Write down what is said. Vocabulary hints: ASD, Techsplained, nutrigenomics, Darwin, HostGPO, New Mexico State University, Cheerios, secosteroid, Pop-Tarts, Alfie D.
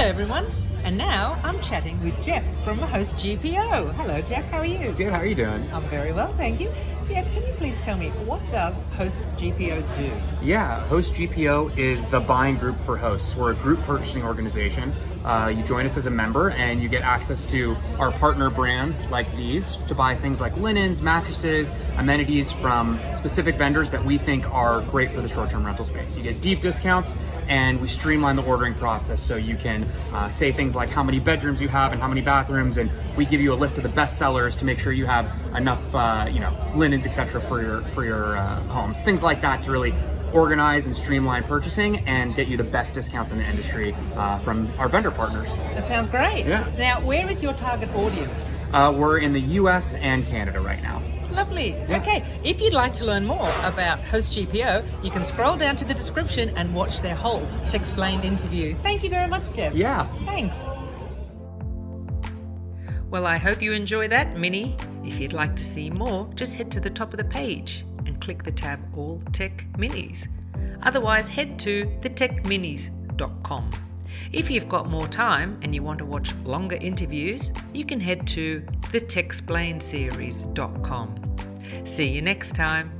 Hello everyone, and now I'm chatting with Jeff from HostGPO. Hello Jeff, how are you? Good, how are you doing? I'm very well, thank you. Jeff, can you please tell me, what does HostGPO do? Yeah, HostGPO is the buying group for hosts. We're a group purchasing organization. You join us as a member and you get access to our partner brands like these to buy things like linens, mattresses, amenities from specific vendors that we think are great for the short-term rental space. You get deep discounts and we streamline the ordering process so you can say things like how many bedrooms you have and how many bathrooms, and we give you a list of the best sellers to make sure you have enough linens, etc., for your homes, things like that, to really organize and streamline purchasing and get you the best discounts in the industry from our vendor partners. That sounds great. Yeah. Now, where is your target audience? We're in the US and Canada right now. Lovely. Yeah. Okay, if you'd like to learn more about HostGPO, you can scroll down to the description and watch their whole Techsplained interview. Thank you very much, Jeff. Yeah. Thanks. Well, I hope you enjoy that mini. If you'd like to see more, just head to the top of the page and click the tab All Tech Minis. Otherwise, head to thetechminis.com. If you've got more time and you want to watch longer interviews, you can head to thetechsplainedseries.com. See you next time.